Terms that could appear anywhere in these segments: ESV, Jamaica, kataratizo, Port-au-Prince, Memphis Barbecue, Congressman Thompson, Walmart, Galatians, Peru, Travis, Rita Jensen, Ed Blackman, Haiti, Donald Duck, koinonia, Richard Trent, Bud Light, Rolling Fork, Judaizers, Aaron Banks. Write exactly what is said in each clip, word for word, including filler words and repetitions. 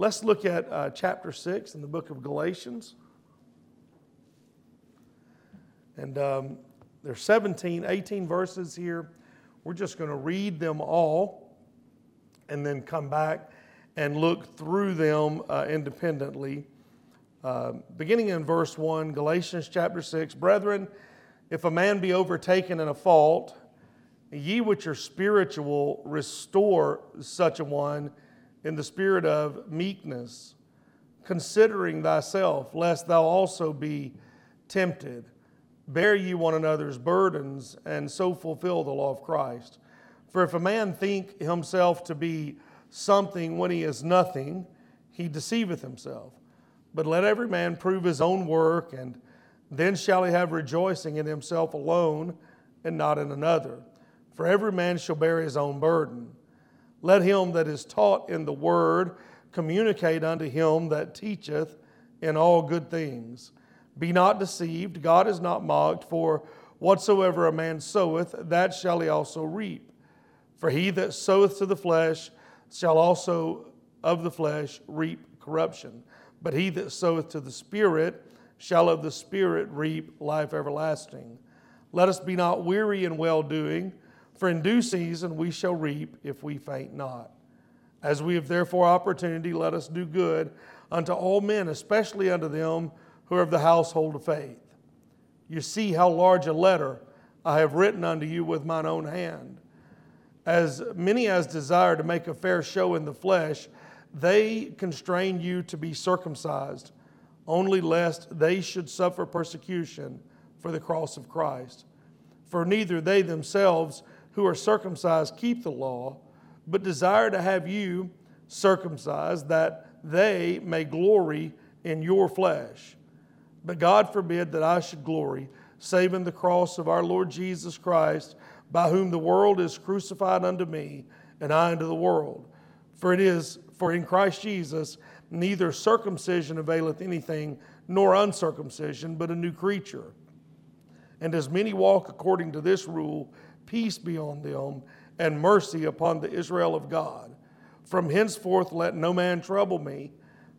Let's look at uh, chapter six in the book of Galatians. And um, there's seventeen, eighteen verses here. We're just going to read them all and then come back and look through them uh, independently. Uh, beginning in verse one, Galatians chapter six. Brethren, if a man be overtaken in a fault, ye which are spiritual, restore such a one in the spirit of meekness, considering thyself, lest thou also be tempted. Bear ye one another's burdens, and so fulfill the law of Christ. For if a man think himself to be something when he is nothing, he deceiveth himself. But let every man prove his own work, and then shall he have rejoicing in himself alone, and not in another. For every man shall bear his own burden. Let him that is taught in the word communicate unto him that teacheth in all good things. Be not deceived, God is not mocked, for whatsoever a man soweth, that shall he also reap. For he that soweth to the flesh shall also of the flesh reap corruption. But he that soweth to the Spirit shall of the Spirit reap life everlasting. Let us be not weary in well-doing, for in due season we shall reap if we faint not. As we have therefore opportunity, let us do good unto all men, especially unto them who are of the household of faith. You see how large a letter I have written unto you with mine own hand. As many as desire to make a fair show in the flesh, they constrain you to be circumcised, only lest they should suffer persecution for the cross of Christ. For neither they themselves who are circumcised keep the law, but desire to have you circumcised, that they may glory in your flesh. But God forbid that I should glory, save in the cross of our Lord Jesus Christ, by whom the world is crucified unto me, and I unto the world. For it is, for in Christ Jesus neither circumcision availeth anything, nor uncircumcision, but a new creature. And as many walk according to this rule, peace be on them, and mercy upon the Israel of God. From henceforth let no man trouble me,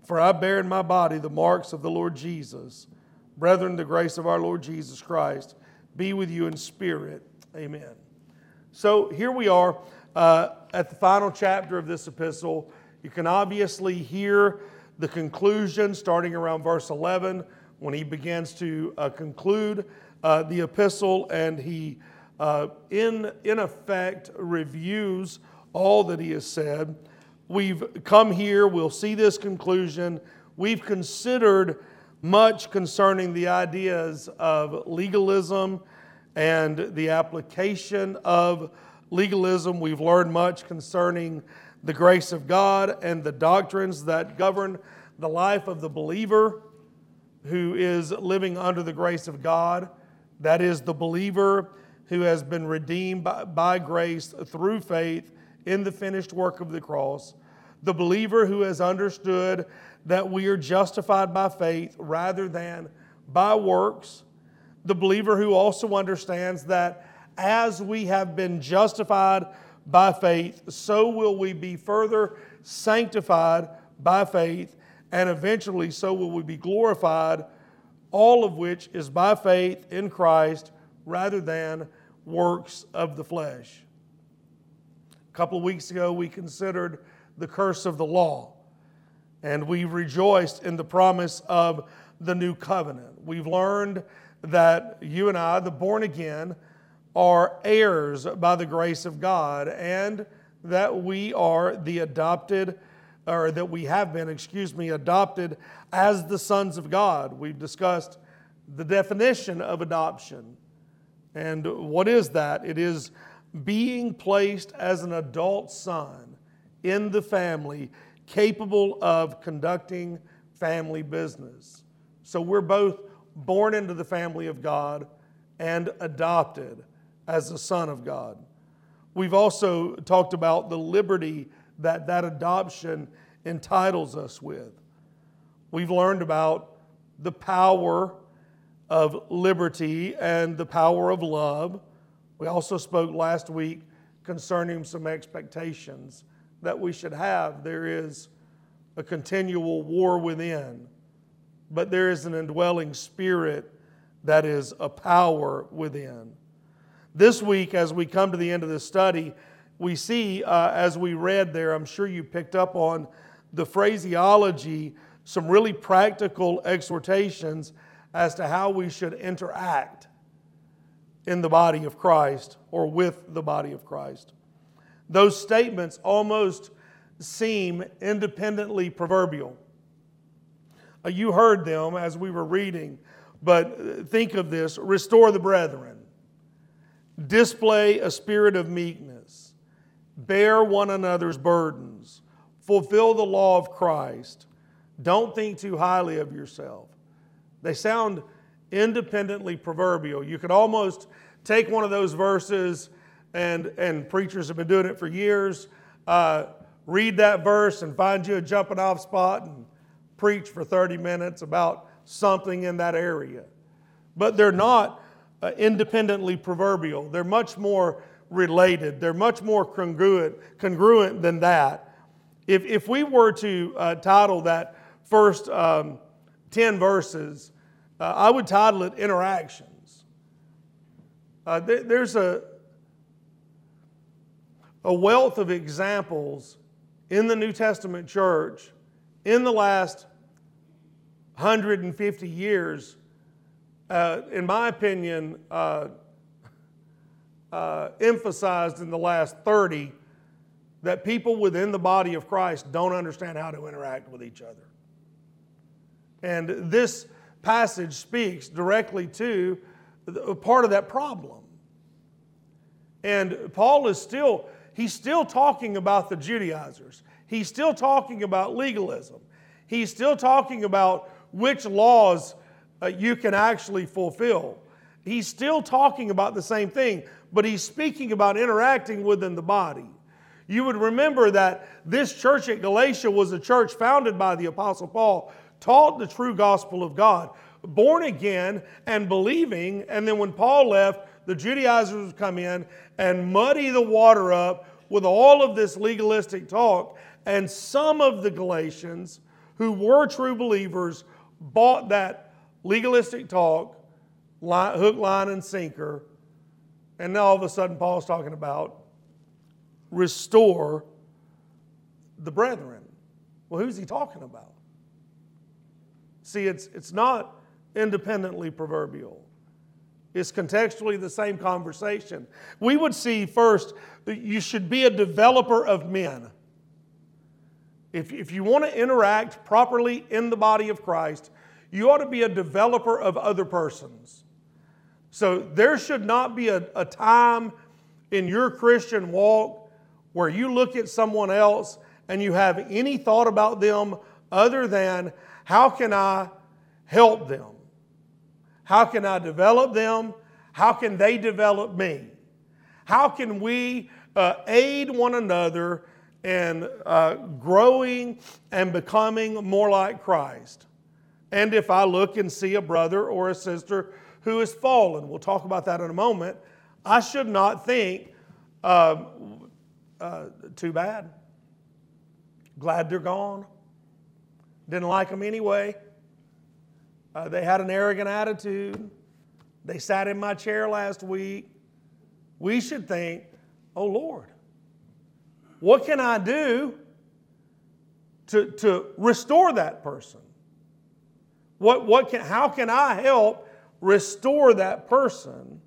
for I bear in my body the marks of the Lord Jesus. Brethren, the grace of our Lord Jesus Christ be with you in spirit. Amen. So here we are uh, at the final chapter of this epistle. You can obviously hear the conclusion starting around verse eleven when he begins to uh, conclude Uh, the epistle, and he, uh, in, in effect, reviews all that he has said. We've come here, we'll see this conclusion. We've considered much concerning the ideas of legalism and the application of legalism. We've learned much concerning the grace of God and the doctrines that govern the life of the believer who is living under the grace of God. That is the believer who has been redeemed by, by grace through faith in the finished work of the cross. The believer who has understood that we are justified by faith rather than by works. The believer who also understands that as we have been justified by faith, so will we be further sanctified by faith, and eventually so will we be glorified, all of which is by faith in Christ rather than works of the flesh. A couple of weeks ago, we considered the curse of the law, and we rejoiced in the promise of the new covenant. We've learned that you and I, the born again, are heirs by the grace of God, and that we are the adopted or that we have been, excuse me, adopted as the sons of God. We've discussed the definition of adoption. And what is that? It is being placed as an adult son in the family, capable of conducting family business. So we're both born into the family of God and adopted as a son of God. We've also talked about the liberty that that adoption entitles us with. We've learned about the power of liberty and the power of love. We also spoke last week concerning some expectations that we should have. There is a continual war within, but there is an indwelling spirit that is a power within. This week, as we come to the end of this study, we see, uh, as we read there, I'm sure you picked up on the phraseology, some really practical exhortations as to how we should interact in the body of Christ or with the body of Christ. Those statements almost seem independently proverbial. Uh, you heard them as we were reading, but think of this: restore the brethren, display a spirit of meekness, bear one another's burdens, fulfill the law of Christ, don't think too highly of yourself. They sound independently proverbial. You could almost take one of those verses, and, and preachers have been doing it for years, uh, read that verse and find you a jumping off spot and preach for thirty minutes about something in that area. But they're not uh, independently proverbial. They're much more related. They're much more congruent, congruent than that. If, if we were to uh, title that first um, ten verses, uh, I would title it Interactions. Uh, there, there's a, a wealth of examples in the New Testament church in the last one hundred fifty years, uh, in my opinion, uh, uh, emphasized in the last thirty, that people within the body of Christ don't understand how to interact with each other. And this passage speaks directly to a part of that problem. And Paul is still, he's still talking about the Judaizers. He's still talking about legalism. He's still talking about which laws uh, you can actually fulfill. He's still talking about the same thing, but he's speaking about interacting within the body. You would remember that this church at Galatia was a church founded by the Apostle Paul, taught the true gospel of God, born again and believing. And then when Paul left, the Judaizers would come in and muddy the water up with all of this legalistic talk. And some of the Galatians who were true believers bought that legalistic talk, line, hook, line, and sinker. And now all of a sudden Paul's talking about restore the brethren. Well, who's he talking about? See, it's, it's not independently proverbial. It's contextually the same conversation. We would see first, you should be a developer of men. If, if you want to interact properly in the body of Christ, you ought to be a developer of other persons. So there should not be a, a time in your Christian walk where you look at someone else and you have any thought about them other than, how can I help them? How can I develop them? How can they develop me? How can we uh, aid one another and uh, growing and becoming more like Christ? And if I look and see a brother or a sister who is fallen, we'll talk about that in a moment, I should not think, uh, uh, too bad, glad they're gone, didn't like them anyway, uh, they had an arrogant attitude, they sat in my chair last week. We should think, oh Lord, what can I do to, to restore that person? What, what can, how can I help restore that person?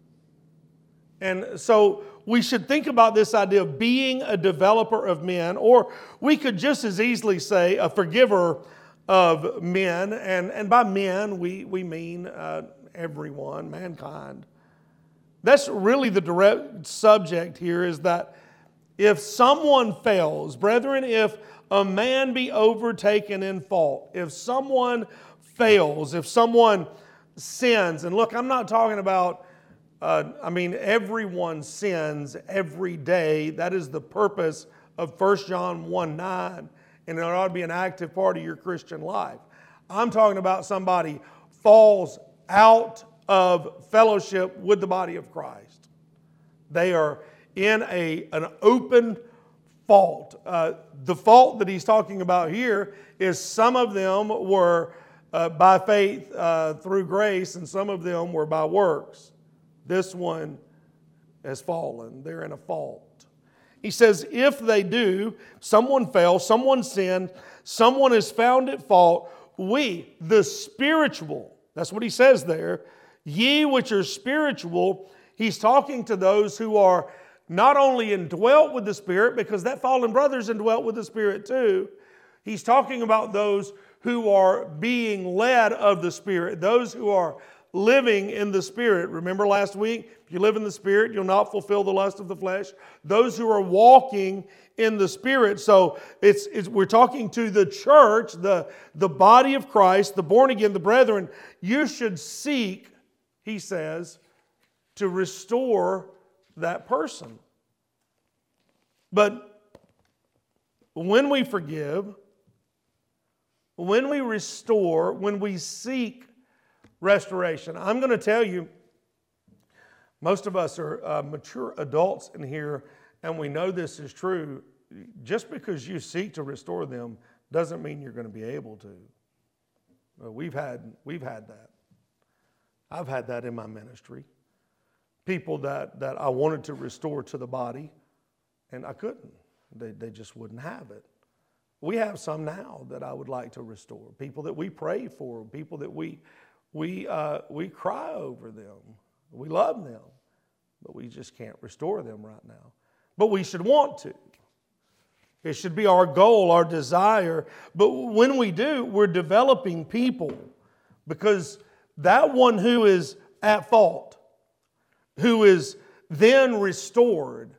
And so we should think about this idea of being a developer of men, or we could just as easily say a forgiver of men. And, and by men, we, we mean uh, everyone, mankind. That's really the direct subject here, is that if someone fails, brethren, if a man be overtaken in fault, if someone fails, if someone sins, and look, I'm not talking about, uh, I mean, everyone sins every day. That is the purpose of First John one nine, and it ought to be an active part of your Christian life. I'm talking about somebody falls out of fellowship with the body of Christ. They are in a, an open fault. Uh, the fault that he's talking about here is some of them were uh, by faith uh, through grace, and some of them were by works. This one has fallen. They're in a fault. He says, if they do, someone fell, someone sinned, someone is found at fault. We, the spiritual, that's what he says there, ye which are spiritual, he's talking to those who are not only indwelt with the Spirit, because that fallen brother's indwelt with the Spirit too. He's talking about those who are being led of the Spirit, those who are living in the Spirit. Remember last week, if you live in the Spirit, you'll not fulfill the lust of the flesh. Those who are walking in the Spirit. So it's, it's we're talking to the church, the, the body of Christ, the born again, the brethren. You should seek, he says, to restore that person. But when we forgive, when we restore, when we seek restoration, I'm going to tell you, most of us are uh, mature adults in here, and we know this is true. Just because you seek to restore them doesn't mean you're going to be able to. Well, we've had, we've had that. I've had that in my ministry. People that, that I wanted to restore to the body, and I couldn't. They, they just wouldn't have it. We have some now that I would like to restore. People that we pray for, people that we we uh, we cry over them. We love them, but we just can't restore them right now. But we should want to. It should be our goal, our desire. But when we do, we're developing people, because that one who is at fault, who is then restored,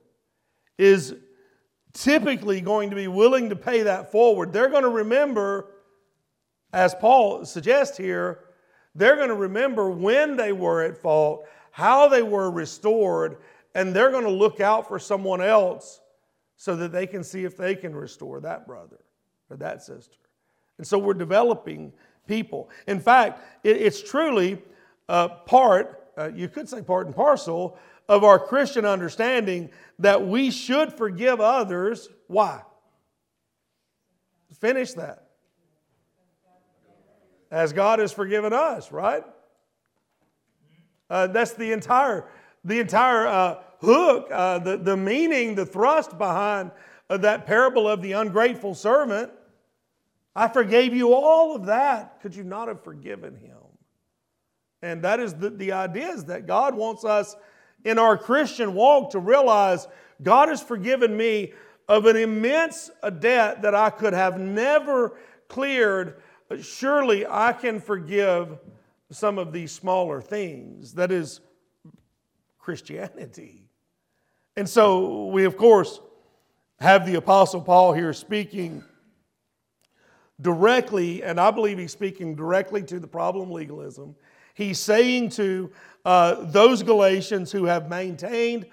is typically going to be willing to pay that forward. They're going to remember, as Paul suggests here, they're going to remember when they were at fault, how they were restored, and they're going to look out for someone else so that they can see if they can restore that brother or that sister. And so we're developing people. In fact, it's truly a part... Uh, you could say part and parcel of our Christian understanding that we should forgive others. Why? Finish that. As God has forgiven us, right? Uh, that's the entire, the entire uh, hook, uh, the, the meaning, the thrust behind uh, that parable of the ungrateful servant. I forgave you all of that. Could you not have forgiven him? And that is the, the idea is that God wants us in our Christian walk to realize God has forgiven me of an immense debt that I could have never cleared. Surely I can forgive some of these smaller things. That is Christianity. And so we, of course, have the Apostle Paul here speaking directly, and I believe he's speaking directly to the problem of legalism. He's saying to uh, those Galatians who have maintained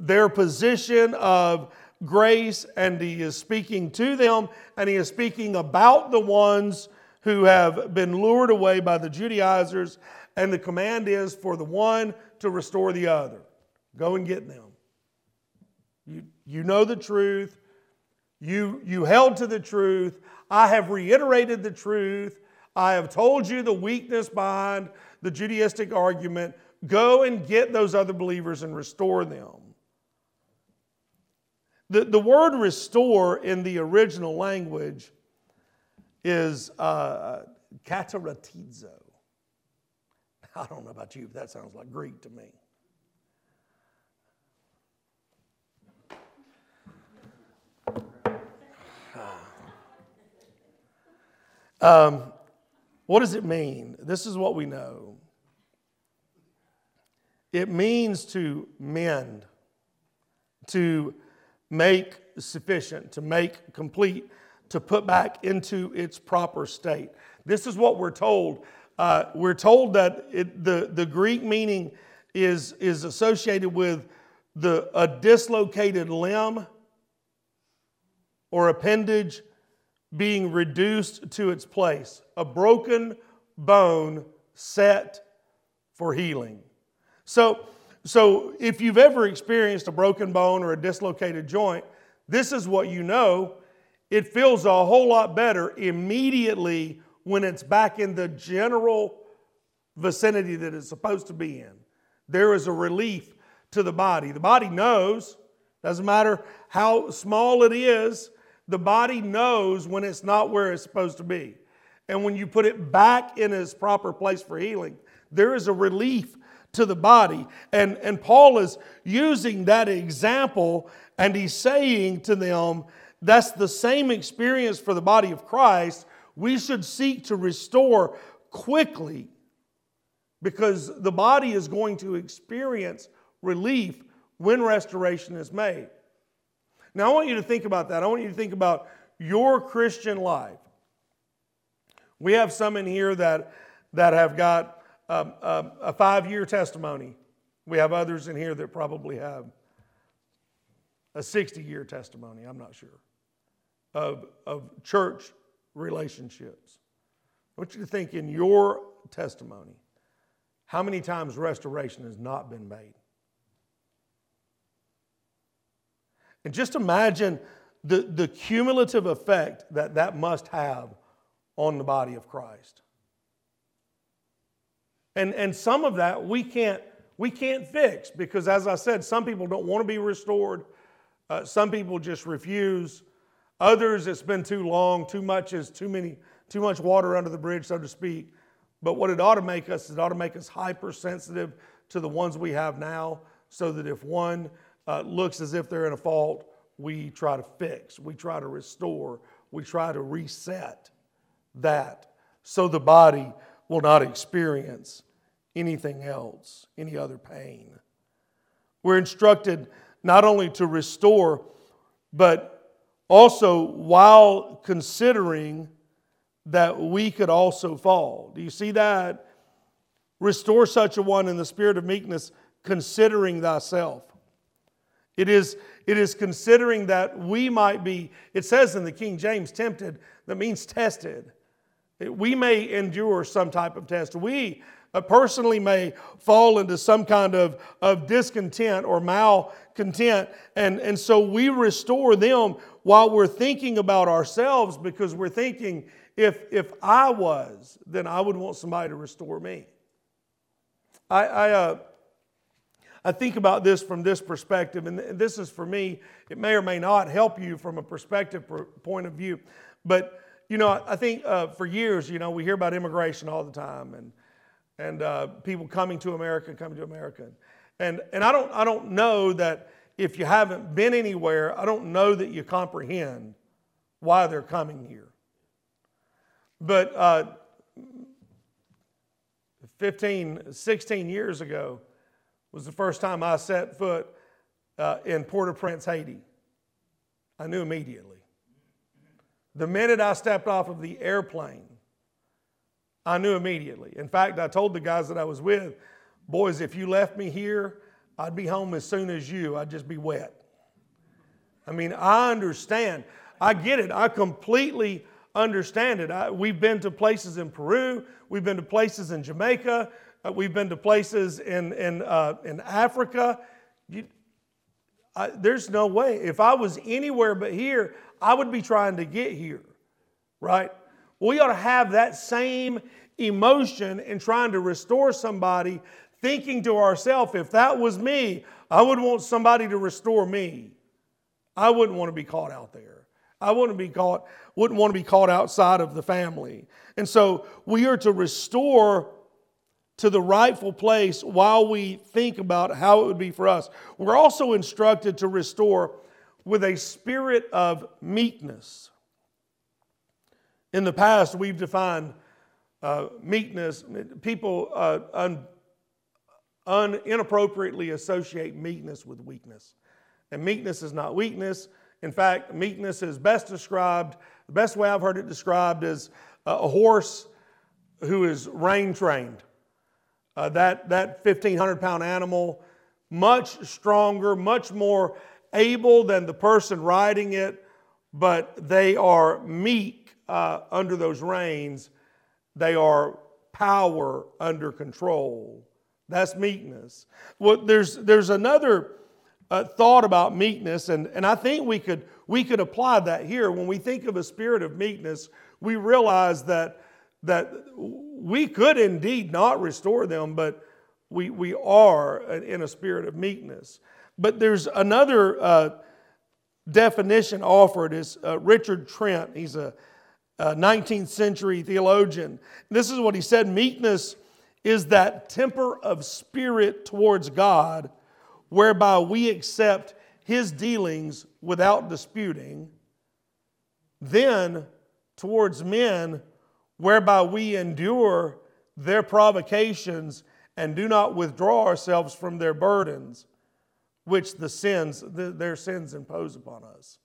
their position of grace, and he is speaking to them, and he is speaking about the ones who have been lured away by the Judaizers, and the command is for the one to restore the other. Go and get them. You, you know the truth. You, you held to the truth. I have reiterated the truth. I have told you the weakness behind the Judaistic argument. Go and get those other believers and restore them. The, the word restore in the original language is uh, kataratizo. I don't know about you, but that sounds like Greek to me. Um, what does it mean? This is what we know. It means to mend, to make sufficient, to make complete, to put back into its proper state. This is what we're told. Uh, we're told that it, the, the Greek meaning is, is associated with the, a dislocated limb or appendage being reduced to its place, a broken bone set for healing. So, so if you've ever experienced a broken bone or a dislocated joint, this is what you know. It feels a whole lot better immediately when it's back in the general vicinity that it's supposed to be in. There is a relief to the body. The body knows. Doesn't matter how small it is, the body knows when it's not where it's supposed to be. And when you put it back in its proper place for healing, there is a relief to the body. And, and Paul is using that example, and he's saying to them, that's the same experience for the body of Christ. We should seek to restore quickly because the body is going to experience relief when restoration is made. Now, I want you to think about that. I want you to think about your Christian life. We have some in here that, that have got um, um, a five-year testimony. We have others in here that probably have a sixty-year testimony, I'm not sure, of, of church relationships. I want you to think in your testimony, how many times restoration has not been made? And just imagine the, the cumulative effect that that must have on the body of Christ. And, and some of that we can't, we can't fix because, as I said, some people don't want to be restored. Uh, some people just refuse. Others, it's been too long. Too much is too many, too much water under the bridge, so to speak. But what it ought to make us, it ought to make us hypersensitive to the ones we have now so that if one Uh, looks as if they're in a fault, we try to fix, we try to restore, we try to reset that so the body will not experience anything else, any other pain. We're instructed not only to restore, but also while considering that we could also fall. Do you see that? Restore such a one in the spirit of meekness, considering thyself. It is, it is considering that we might be, it says in the King James, tempted, that means tested. We may endure some type of test. We personally may fall into some kind of, of discontent or malcontent. And, and so we restore them while we're thinking about ourselves because we're thinking, if, if I was, then I would want somebody to restore me. I... I uh, I think about this from this perspective, and this is for me, it may or may not help you from a perspective point of view. But, you know, I think uh, for years, you know, we hear about immigration all the time and and uh, people coming to America, coming to America. And and I don't I don't know that if you haven't been anywhere, I don't know that you comprehend why they're coming here. But uh, fifteen, sixteen years ago, was the first time I set foot uh, in Port-au-Prince, Haiti. I knew immediately. The minute I stepped off of the airplane, I knew immediately. In fact, I told the guys that I was with, boys, if you left me here, I'd be home as soon as you. I'd just be wet. I mean, I understand. I get it. I completely understand it. I, we've been to places in Peru. We've been to places in Jamaica. Uh, we've been to places in in uh, in Africa. You, I, there's no way. If I was anywhere but here, I would be trying to get here, right? We ought to have that same emotion in trying to restore somebody, thinking to ourselves, if that was me, I would want somebody to restore me. I wouldn't want to be caught out there. I wouldn't be caught. Wouldn't want to be caught outside of the family. And so we are to restore to the rightful place while we think about how it would be for us. We're also instructed to restore with a spirit of meekness. In the past, we've defined uh, meekness. People uh, un, un, inappropriately associate meekness with weakness. And meekness is not weakness. In fact, meekness is best described, the best way I've heard it described is a horse who is rein trained. Uh, that that fifteen hundred pound animal, much stronger, much more able than the person riding it, but they are meek uh, under those reins. They are power under control. That's meekness. Well, there's there's another uh, thought about meekness, and, and I think we could we could apply that here. When we think of a spirit of meekness, we realize that that we could indeed not restore them, but we we are in a spirit of meekness. But there's another uh, definition offered is uh, Richard Trent. He's a, a nineteenth century theologian. This is what he said: meekness is that temper of spirit towards God whereby we accept His dealings without disputing, then towards men whereby we endure their provocations and do not withdraw ourselves from their burdens, which the sins, their sins impose upon us.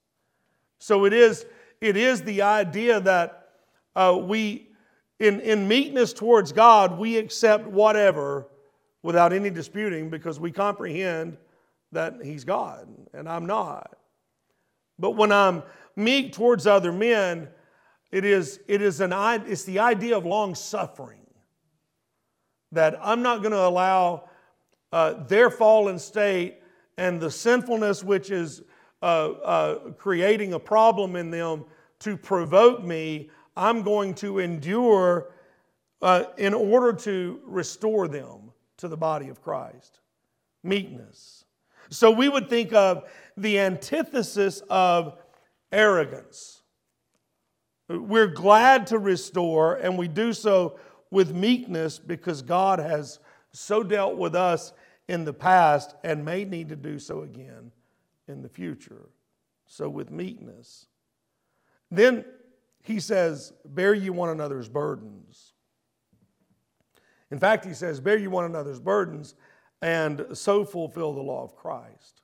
So it is, it is the idea that uh, we, in, in meekness towards God, we accept whatever without any disputing, because we comprehend that He's God and I'm not. But when I'm meek towards other men, it is, it is an, it's the idea of long suffering. That I'm not going to allow uh, their fallen state and the sinfulness which is uh, uh, creating a problem in them to provoke me. I'm going to endure uh, in order to restore them to the body of Christ. Meekness. So we would think of the antithesis of arrogance. We're glad to restore, and we do so with meekness because God has so dealt with us in the past and may need to do so again in the future. So with meekness. Then he says, bear ye one another's burdens. In fact, he says, bear ye one another's burdens and so fulfill the law of Christ.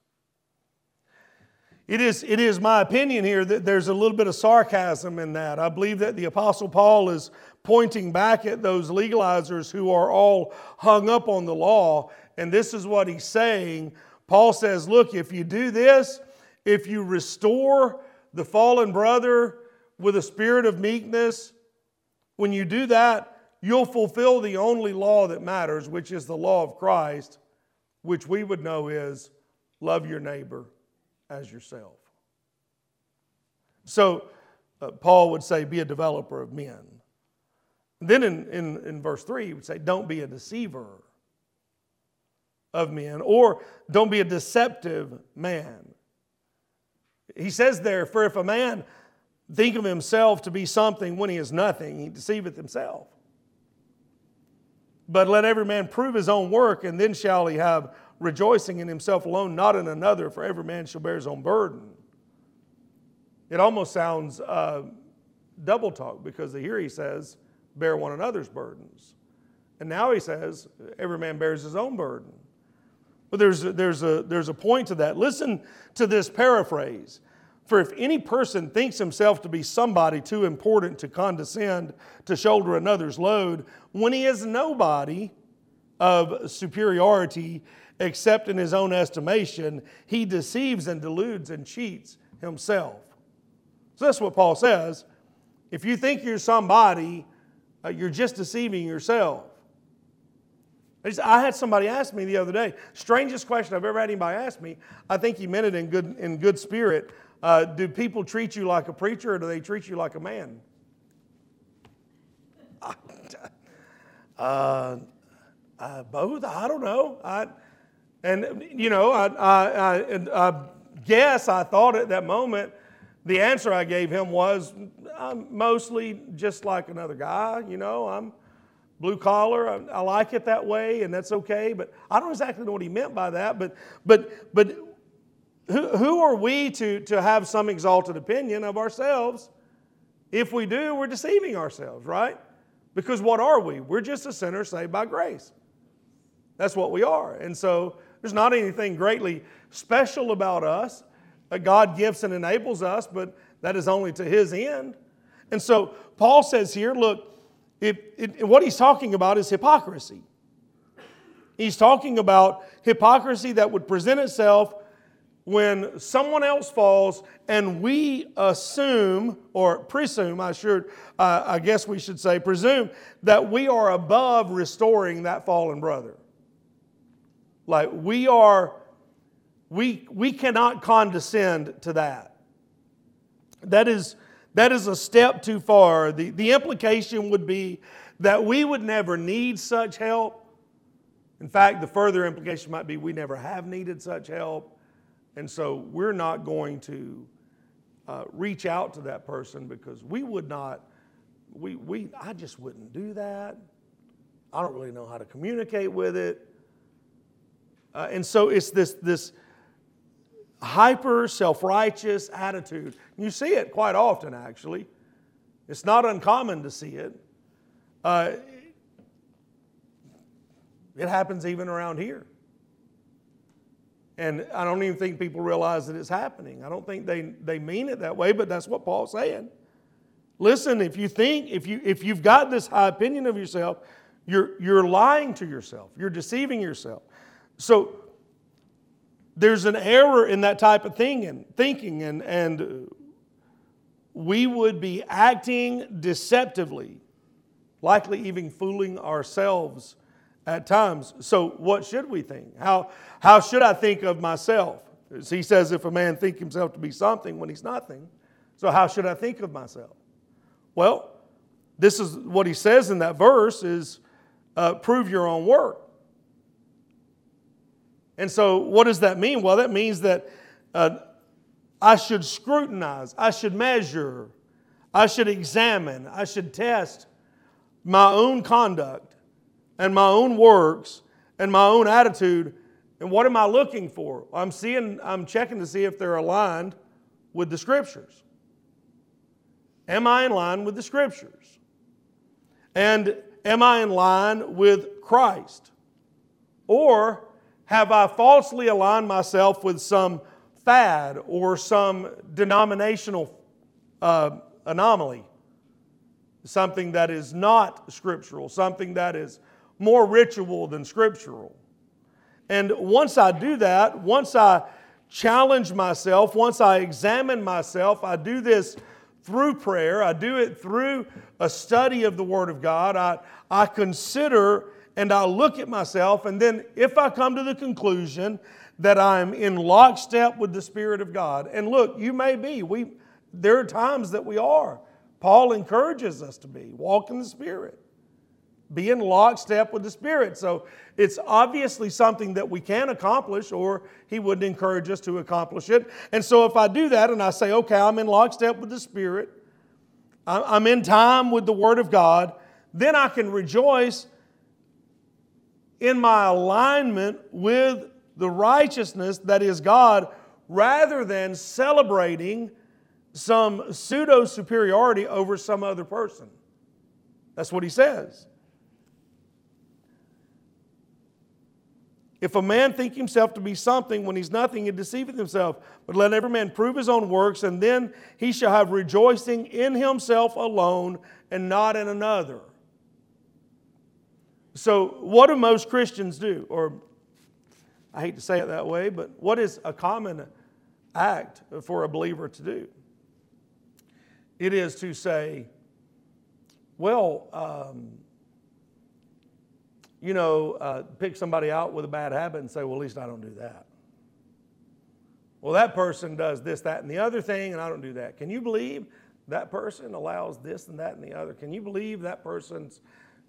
It is, it is my opinion here that there's a little bit of sarcasm in that. I believe that the Apostle Paul is pointing back at those legalizers who are all hung up on the law. And this is what he's saying. Paul says, look, if you do this, if you restore the fallen brother with a spirit of meekness, when you do that, you'll fulfill the only law that matters, which is the law of Christ, which we would know is love your neighbor as yourself. So uh, Paul would say, be a developer of men. Then in, in, in verse three, he would say, don't be a deceiver of men, or don't be a deceptive man. He says there, for if a man think of himself to be something when he is nothing, he deceiveth himself. But let every man prove his own work, and then shall he have rejoicing in himself alone, not in another, for every man shall bear his own burden. It almost sounds uh, double talk, because here he says, bear one another's burdens. And now he says, every man bears his own burden. But there's a, there's a, there's a point to that. Listen to this paraphrase. For if any person thinks himself to be somebody too important to condescend to shoulder another's load, when he is nobody of superiority except in his own estimation, he deceives and deludes and cheats himself. So that's what Paul says. If you think you're somebody, Uh, you're just deceiving yourself. I, just, I had somebody ask me the other day, strangest question I've ever had anybody ask me. I think he meant it in good in good spirit. Uh, do people treat you like a preacher, or do they treat you like a man? Uh, uh, both. I don't know. I and you know I I, I I guess I thought at that moment. The answer I gave him was, I'm mostly just like another guy, you know, I'm blue collar, I, I like it that way, and that's okay, but I don't exactly know what he meant by that, but but but who, who are we to, to have some exalted opinion of ourselves? If we do, we're deceiving ourselves, right? Because what are we? We're just a sinner saved by grace. That's what we are, and so there's not anything greatly special about us. God gives and enables us, but that is only to His end. And so Paul says here, look, if, if, what he's talking about is hypocrisy. He's talking about hypocrisy that would present itself when someone else falls and we assume, or presume, I should, uh, I guess we should say, presume that we are above restoring that fallen brother. Like we are... We, we cannot condescend to that. That is, that is a step too far. The, the implication would be that we would never need such help. In fact, the further implication might be we never have needed such help. And so we're not going to uh, reach out to that person because we would not, we we I just wouldn't do that. I don't really know how to communicate with it. Uh, and so it's this, this hyper self-righteous attitude. You see it quite often, actually. It's not uncommon to see it. Uh, It happens even around here. And I don't even think people realize that it's happening. I don't think they, they mean it that way, but that's what Paul's saying. Listen, if you think, if you if you've got this high opinion of yourself, you're you're lying to yourself. You're deceiving yourself. So there's an error in that type of thing and thinking, and and we would be acting deceptively, likely even fooling ourselves at times. So what should we think? How, how should I think of myself? As he says, if a man think himself to be something when he's nothing, so how should I think of myself? Well, this is what he says in that verse is, uh, prove your own work. And so what does that mean? Well, that means that uh, I should scrutinize, I should measure, I should examine, I should test my own conduct and my own works, and my own attitude, and what am I looking for? I'm seeing, I'm checking to see if they're aligned with the Scriptures. Am I in line with the Scriptures? And am I in line with Christ? Or have I falsely aligned myself with some fad or some denominational uh, anomaly? Something that is not Scriptural, something that is more ritual than scriptural. And once I do that, once I challenge myself, once I examine myself, I do this through prayer, I do it through a study of the Word of God, I, I consider and I look at myself, and then if I come to the conclusion that I'm in lockstep with the Spirit of God, and look, you may be, we, there are times that we are. Paul encourages us to be, walk in the Spirit. Be in lockstep with the Spirit. So it's obviously something that we can accomplish, or he wouldn't encourage us to accomplish it. And so if I do that and I say, okay, I'm in lockstep with the Spirit, I'm in time with the Word of God, then I can rejoice in my alignment with the righteousness that is God, rather than celebrating some pseudo-superiority over some other person. That's what he says. If a man think himself to be something when he's nothing, he deceiveth himself. But let every man prove his own works, and then he shall have rejoicing in himself alone and not in another. So what do most Christians do? Or I hate to say it that way, but what is a common act for a believer to do? It is to say, well, um, you know, uh, pick somebody out with a bad habit and say, well, at least I don't do that. Well, that person does this, that, and the other thing, and I don't do that. Can you believe that person allows this and that and the other? Can you believe that person's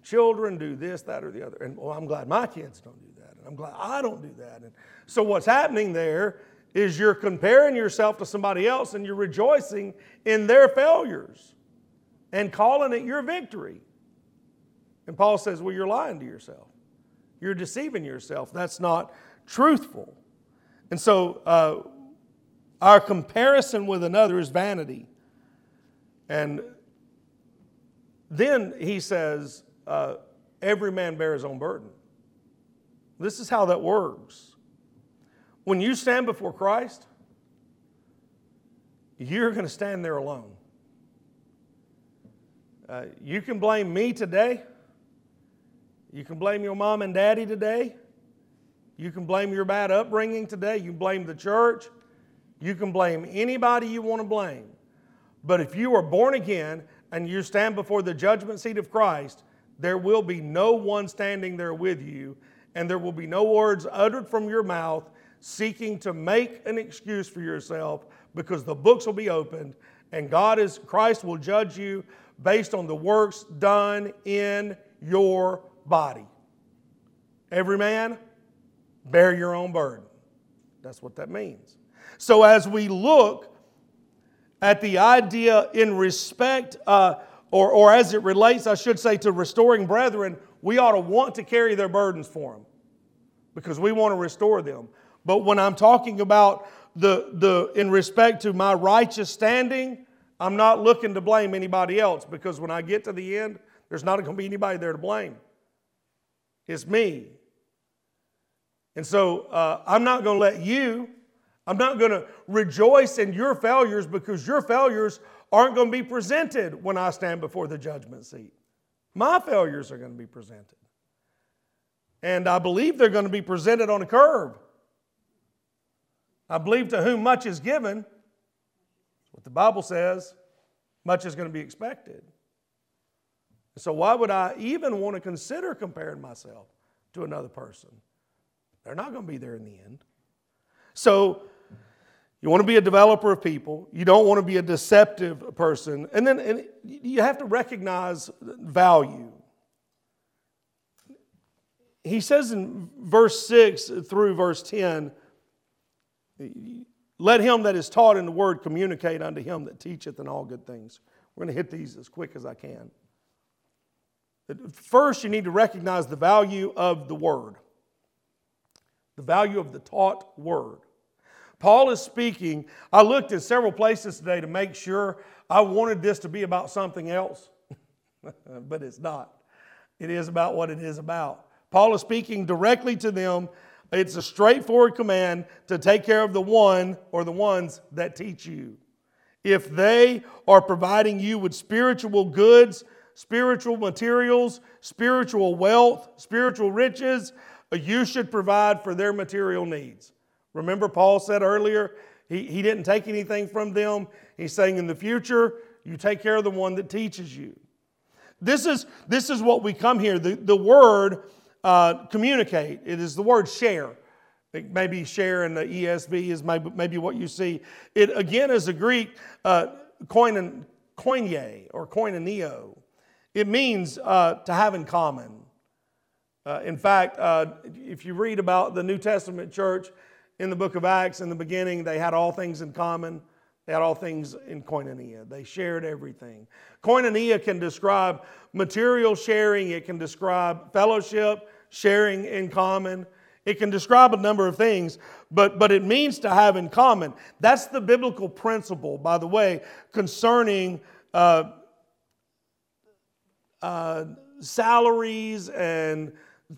children do this, that, or the other? And, well, I'm glad my kids don't do that. And I'm glad I don't do that. And so what's happening there is you're comparing yourself to somebody else, and you're rejoicing in their failures and calling it your victory. And Paul says, well, you're lying to yourself. You're deceiving yourself. That's not truthful. And so uh, our comparison with another is vanity. And then he says, uh, every man bear his own burden. This is how that works. When you stand before Christ, you're going to stand there alone. Uh, you can blame me today. You can blame your mom and daddy today. You can blame your bad upbringing today. You can blame the church. You can blame anybody you want to blame. But if you are born again and you stand before the judgment seat of Christ, there will be no one standing there with you, and there will be no words uttered from your mouth seeking to make an excuse for yourself, because the books will be opened and God is Christ will judge you based on the works done in your body. Every man, bear your own burden. That's what that means. So as we look at the idea in respect, uh, or, or as it relates, I should say, to restoring brethren, we ought to want to carry their burdens for them because we want to restore them. But when I'm talking about the the in respect to my righteous standing, I'm not looking to blame anybody else, because when I get to the end, there's not going to be anybody there to blame. It's me. And so uh, I'm not going to let you, I'm not going to rejoice in your failures, because your failures aren't going to be presented when I stand before the judgment seat. My failures are going to be presented. And I believe they're going to be presented on a curve. I believe to whom much is given, what the Bible says, much is going to be expected. So why would I even want to consider comparing myself to another person? They're not going to be there in the end. So you want to be a developer of people. You don't want to be a deceptive person. And then and you have to recognize value. He says in verse six through verse ten, let him that is taught in the word communicate unto him that teacheth in all good things. We're going to hit these as quick as I can. First, you need to recognize the value of the word. The value of the taught word. Paul is speaking. I looked in several places today to make sure. I wanted this to be about something else, but it's not. It is about what it is about. Paul is speaking directly to them. It's a straightforward command to take care of the one or the ones that teach you. If they are providing you with spiritual goods, spiritual materials, spiritual wealth, spiritual riches, you should provide for their material needs. Remember, Paul said earlier, he, he didn't take anything from them. He's saying in the future, you take care of the one that teaches you. This is, this is what we come here. The, the word uh, communicate, it is the word share. It maybe share in the E S V is maybe, maybe what you see. It again is a Greek uh, koinon, koinie or koinonio. It means uh, to have in common. Uh, in fact, uh, if you read about the New Testament church in the book of Acts, in the beginning, they had all things in common. They had all things in koinonia. They shared everything. Koinonia can describe material sharing. It can describe fellowship, sharing in common. It can describe a number of things, but, but it means to have in common. That's the biblical principle, by the way, concerning uh, uh, salaries and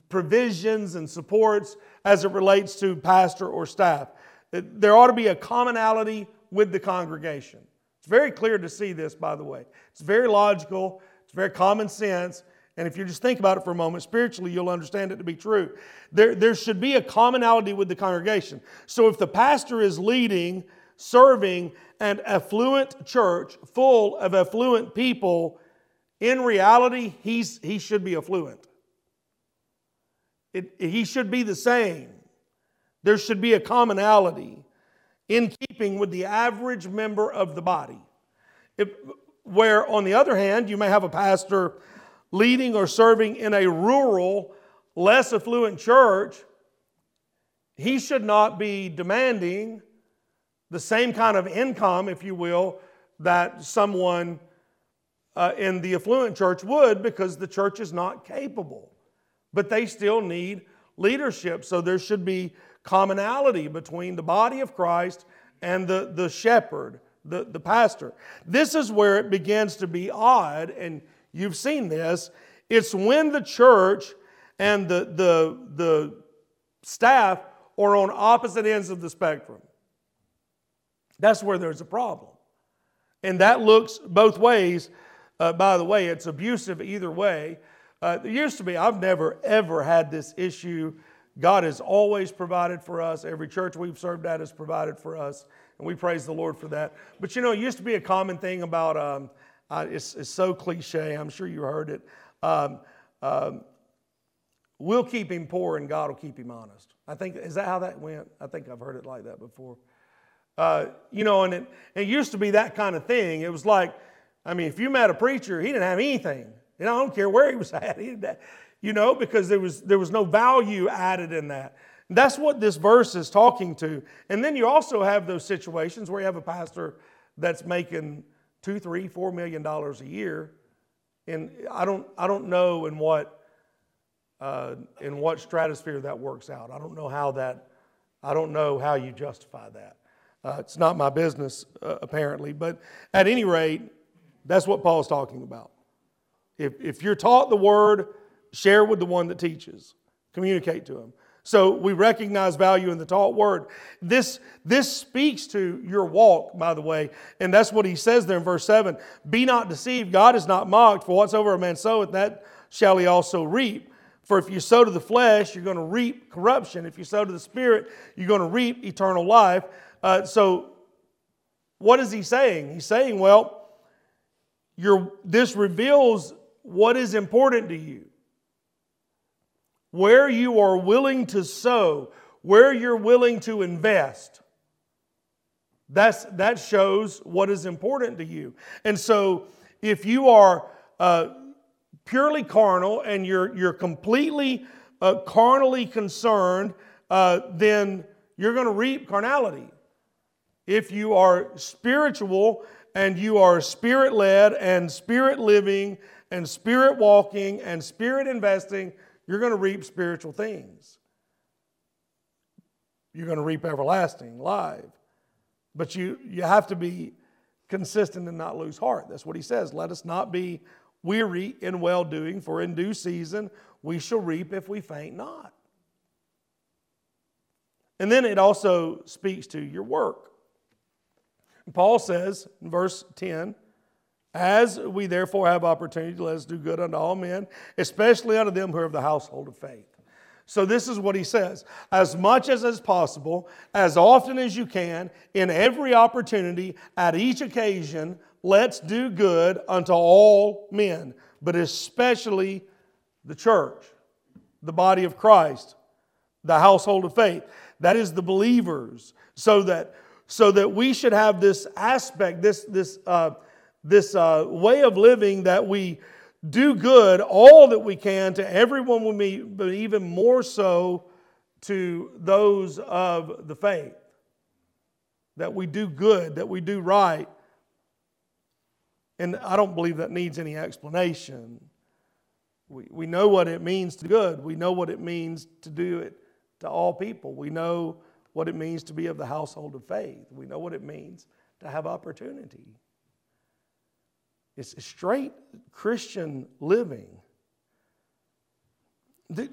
provisions and supports as it relates to pastor or staff. There ought to be a commonality with the congregation. It's very clear to see this, by the way. It's very logical. It's very common sense. And if you just think about it for a moment, spiritually, you'll understand it to be true. There, there should be a commonality with the congregation. So if the pastor is leading, serving an affluent church full of affluent people, in reality, he's, he should be affluent. It, he should be the same. There should be a commonality in keeping with the average member of the body. If, where, on the other hand, you may have a pastor leading or serving in a rural, less affluent church, he should not be demanding the same kind of income, if you will, that someone uh, in the affluent church would, because the church is not capable. But they still need leadership. So there should be commonality between the body of Christ and the, the shepherd, the, the pastor. This is where it begins to be odd, and you've seen this. It's when the church and the, the, the staff are on opposite ends of the spectrum. That's where there's a problem. And that looks both ways. Uh, by the way, it's abusive either way. Uh, it used to be, I've never, ever had this issue. God has always provided for us. Every church we've served at has provided for us. And we praise the Lord for that. But you know, it used to be a common thing about, um, uh, it's, it's so cliche, I'm sure you heard it. Um, um, We'll keep him poor and God will keep him honest. I think, is that how that went? I think I've heard it like that before. Uh, you know, and it, it used to be that kind of thing. It was like, I mean, if you met a preacher, he didn't have anything. You know, I don't care where he was at. He didn't, you know, because there was there was no value added in that. That's what this verse is talking to. And then you also have those situations where you have a pastor that's making two, three, four million dollars a year, and I don't, I don't know in what, uh, in what stratosphere that works out. I don't know how that, I don't know how you justify that. Uh, it's not my business, uh, apparently. But at any rate, that's what Paul's talking about. If if you're taught the word, share with the one that teaches. Communicate to him. So we recognize value in the taught word. This, this speaks to your walk, by the way. And that's what he says there in verse seven. Be not deceived. God is not mocked. For whatsoever a man soweth, that shall he also reap. For if you sow to the flesh, you're going to reap corruption. If you sow to the Spirit, you're going to reap eternal life. Uh, so what is he saying? He's saying, well, your, this reveals what is important to you. Where you are willing to sow, where you're willing to invest, that's, that shows what is important to you. And so if you are uh, purely carnal and you're, you're completely uh, carnally concerned, uh, then you're going to reap carnality. If you are spiritual and you are Spirit-led and Spirit-living and Spirit-walking and Spirit-investing, you're going to reap spiritual things. You're going to reap everlasting life. But you, you have to be consistent and not lose heart. That's what he says. Let us not be weary in well-doing, for in due season we shall reap if we faint not. And then it also speaks to your work. Paul says in verse ten, as we therefore have opportunity, let us do good unto all men, especially unto them who are of the household of faith. So this is what he says. As much as is possible, as often as you can, in every opportunity, at each occasion, let's do good unto all men, but especially the church, the body of Christ, the household of faith. That is the believers. So that, so that we should have this aspect, this... this uh, This uh, way of living, that we do good all that we can to everyone we meet, but even more so to those of the faith. That we do good, that we do right. And I don't believe that needs any explanation. We, we know what it means to do good. We know what it means to do it to all people. We know what it means to be of the household of faith. We know what it means to have opportunity. It's straight Christian living.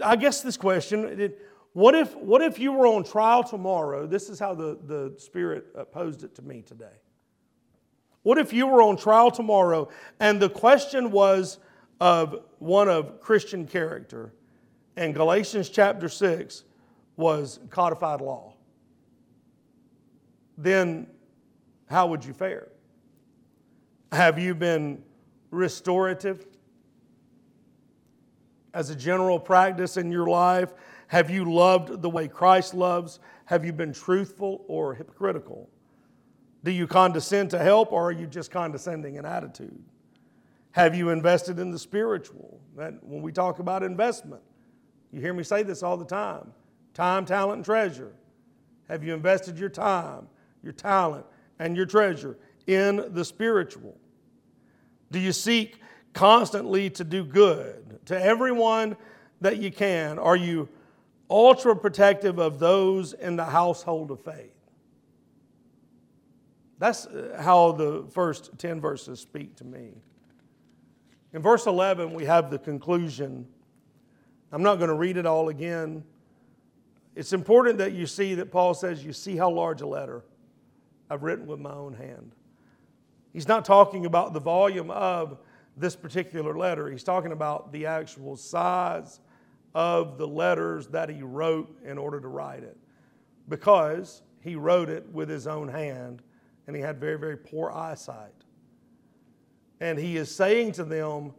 I guess this question, what if, what if you were on trial tomorrow? This is how the, the Spirit posed it to me today. What if you were on trial tomorrow and the question was of one of Christian character, and Galatians chapter six was codified law? Then how would you fare? Have you been restorative as a general practice in your life? Have you loved the way Christ loves? Have you been truthful or hypocritical? Do you condescend to help, or are you just condescending in attitude? Have you invested in the spiritual? That, when we talk about investment, you hear me say this all the time. Time, talent, and treasure. Have you invested your time, your talent, and your treasure in the spiritual? Do you seek constantly to do good to everyone that you can? Are you ultra protective of those in the household of faith? That's how the first ten verses speak to me. In verse eleven, we have the conclusion. I'm not going to read it all again. It's important that you see that Paul says, you see how large a letter I've written with my own hand. He's not talking about the volume of this particular letter. He's talking about the actual size of the letters that he wrote in order to write it. Because he wrote it with his own hand, and he had very, very poor eyesight. And he is saying to them,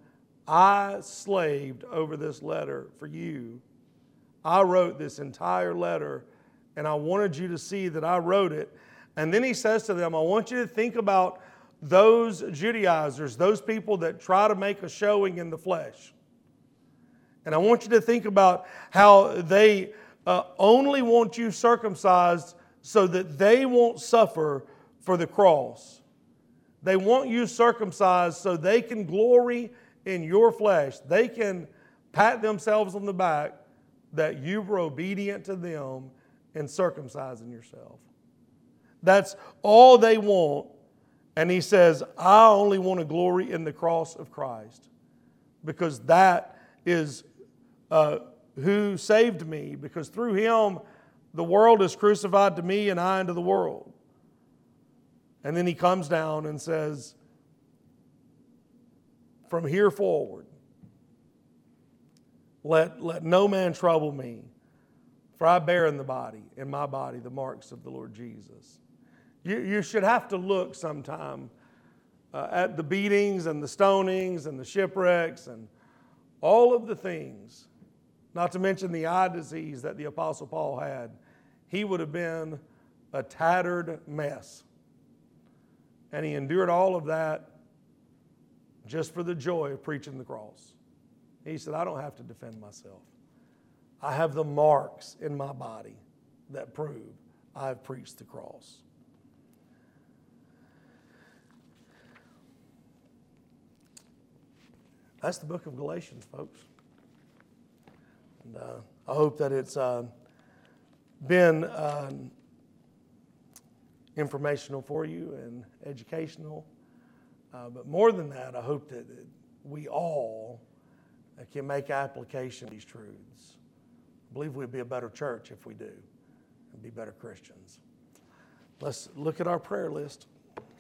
I slaved over this letter for you I wrote this entire letter, and I wanted you to see that I wrote it. And then he says to them, I want you to think about those Judaizers, those people that try to make a showing in the flesh. And I want you to think about how they uh, only want you circumcised so that they won't suffer for the cross. They want you circumcised so they can glory in your flesh. They can pat themselves on the back that you were obedient to them in circumcising yourself. That's all they want. And he says, I only want to glory in the cross of Christ, because that is uh, who saved me, because through him the world is crucified to me and I unto the world. And then he comes down and says, from here forward, let, let no man trouble me, for I bear in the body, in my body, the marks of the Lord Jesus. You, you should have to look sometime uh, at the beatings and the stonings and the shipwrecks and all of the things, not to mention the eye disease that the Apostle Paul had. He would have been a tattered mess. And he endured all of that just for the joy of preaching the cross. He said, I don't have to defend myself. I have the marks in my body that prove I have preached the cross. That's the book of Galatians, folks. And, uh, I hope that it's uh, been uh, informational for you and educational. Uh, but more than that, I hope that we all can make application of these truths. I believe we'd be a better church if we do, and be better Christians. Let's look at our prayer list.